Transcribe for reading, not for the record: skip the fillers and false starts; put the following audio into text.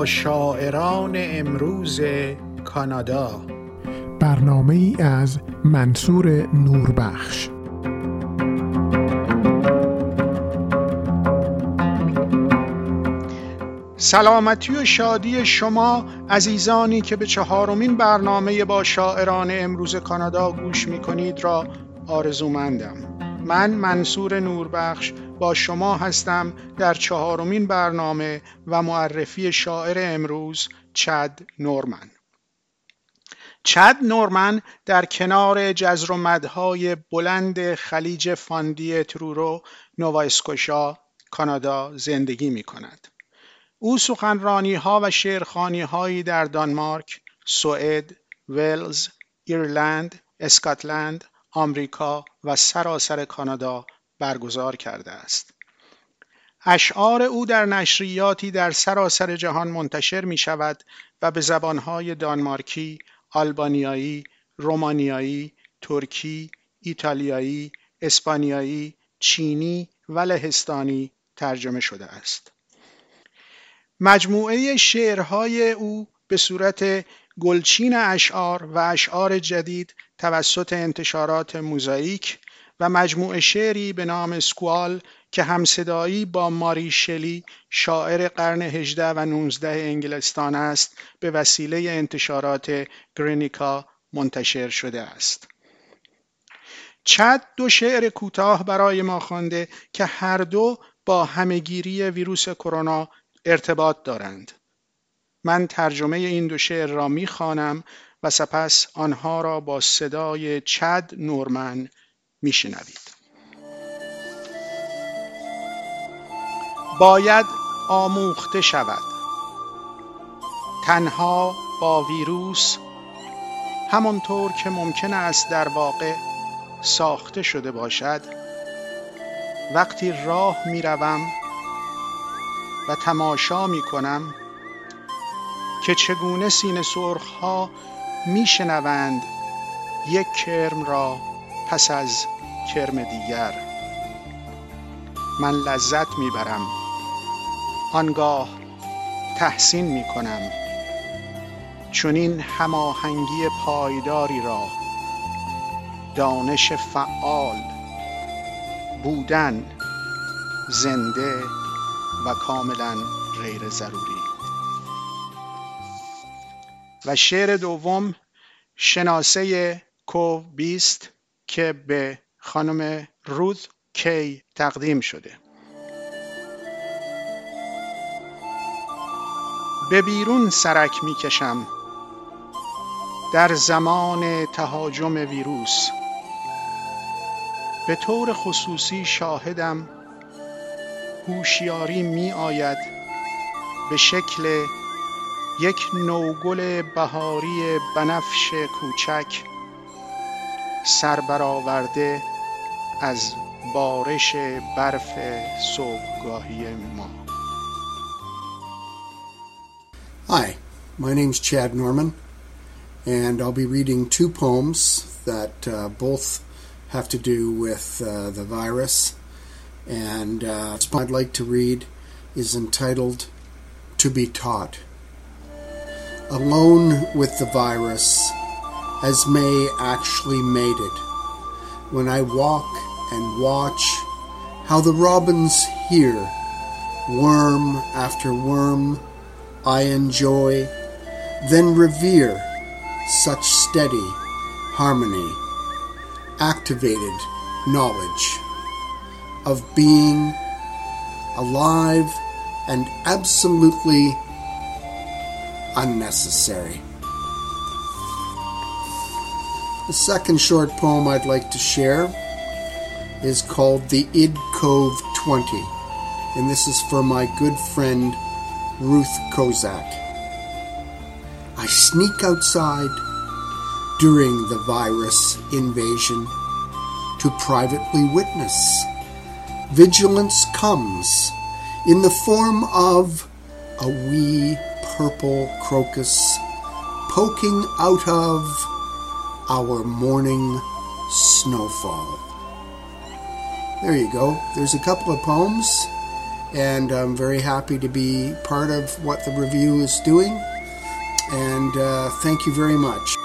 با شاعران امروز کانادا. برنامه ای از منصور نوربخش. سلامتی و شادی شما عزیزانی که به چهارمین برنامه با شاعران امروز کانادا گوش می‌کنید را آرزومندم. من منصور نوربخش با شما هستم در چهارمین برنامه و معرفی شاعر امروز چاد نورمن. چاد نورمن در کنار جزر و مدهای بلند خلیج فاندی ترورو نواسکوشا کانادا زندگی می‌کند. او سخنرانی‌ها و شعرخوانی‌هایی در دانمارک، سوئد، ولز، ایرلند، اسکاتلند، آمریکا و سراسر کانادا برگزار کرده است. اشعار او در نشریاتی در سراسر جهان منتشر می شود و به زبان‌های دانمارکی، آلبانیایی، رومانیایی، ترکی، ایتالیایی، اسپانیایی، چینی و لهستانی ترجمه شده است. مجموعه شعرهای او به صورت گلچین اشعار و اشعار جدید توسط انتشارات موزائیک و مجموعه شعری به نام اسکوال که همصدایی با ماری شلی شاعر قرن 18 و 19 انگلستان است به وسیله انتشارات گرینیکا منتشر شده است. چاد دو شعر کوتاه برای ما خوانده که هر دو با همه‌گیری ویروس کرونا ارتباط دارند. من ترجمه این دو شعر را می‌خوانم و سپس آنها را با صدای چاد نورمن می‌شنوید. باید آموخته شود. تنها با ویروس همانطور که ممکن است در واقع ساخته شده باشد. وقتی راه می‌روم و تماشا می‌کنم که چگونه سینه سرخ‌ها می‌شنوند یک کرم را پس از کرم دیگر. من لذت می‌برم، آنگاه تحسین می‌کنم چنین هماهنگی پایداری را، دانش فعال، بودن زنده و کاملا غیر ضروری. و شعر دوم شناسه کو 20 که به خانم رود کی تقدیم شده. به بیرون سرک می کشم در زمان تهاجم ویروس. به طور خصوصی شاهدم هوشیاری می آید به شکل یک نوگل بهاری بنفش کوچک سربرآورده از بارش برف صبحگاهی ما. Hi, my name's Chad Norman and I'll be reading two poems that both have to do with the virus. And the poem I'd like to read is entitled To Be Taught. Alone with the virus, as May actually made it, when I walk and watch how the robins hear, worm after worm, I enjoy, then revere such steady harmony, activated knowledge of being alive and absolutely unnecessary. The second short poem I'd like to share is called The Id Cove 20, and this is for my good friend Ruth Kozak. I sneak outside during the virus invasion to privately witness. Vigilance comes in the form of a wee purple crocus poking out of our morning snowfall. There you go. There's a couple of poems, and I'm very happy to be part of what the review is doing, and thank you very much.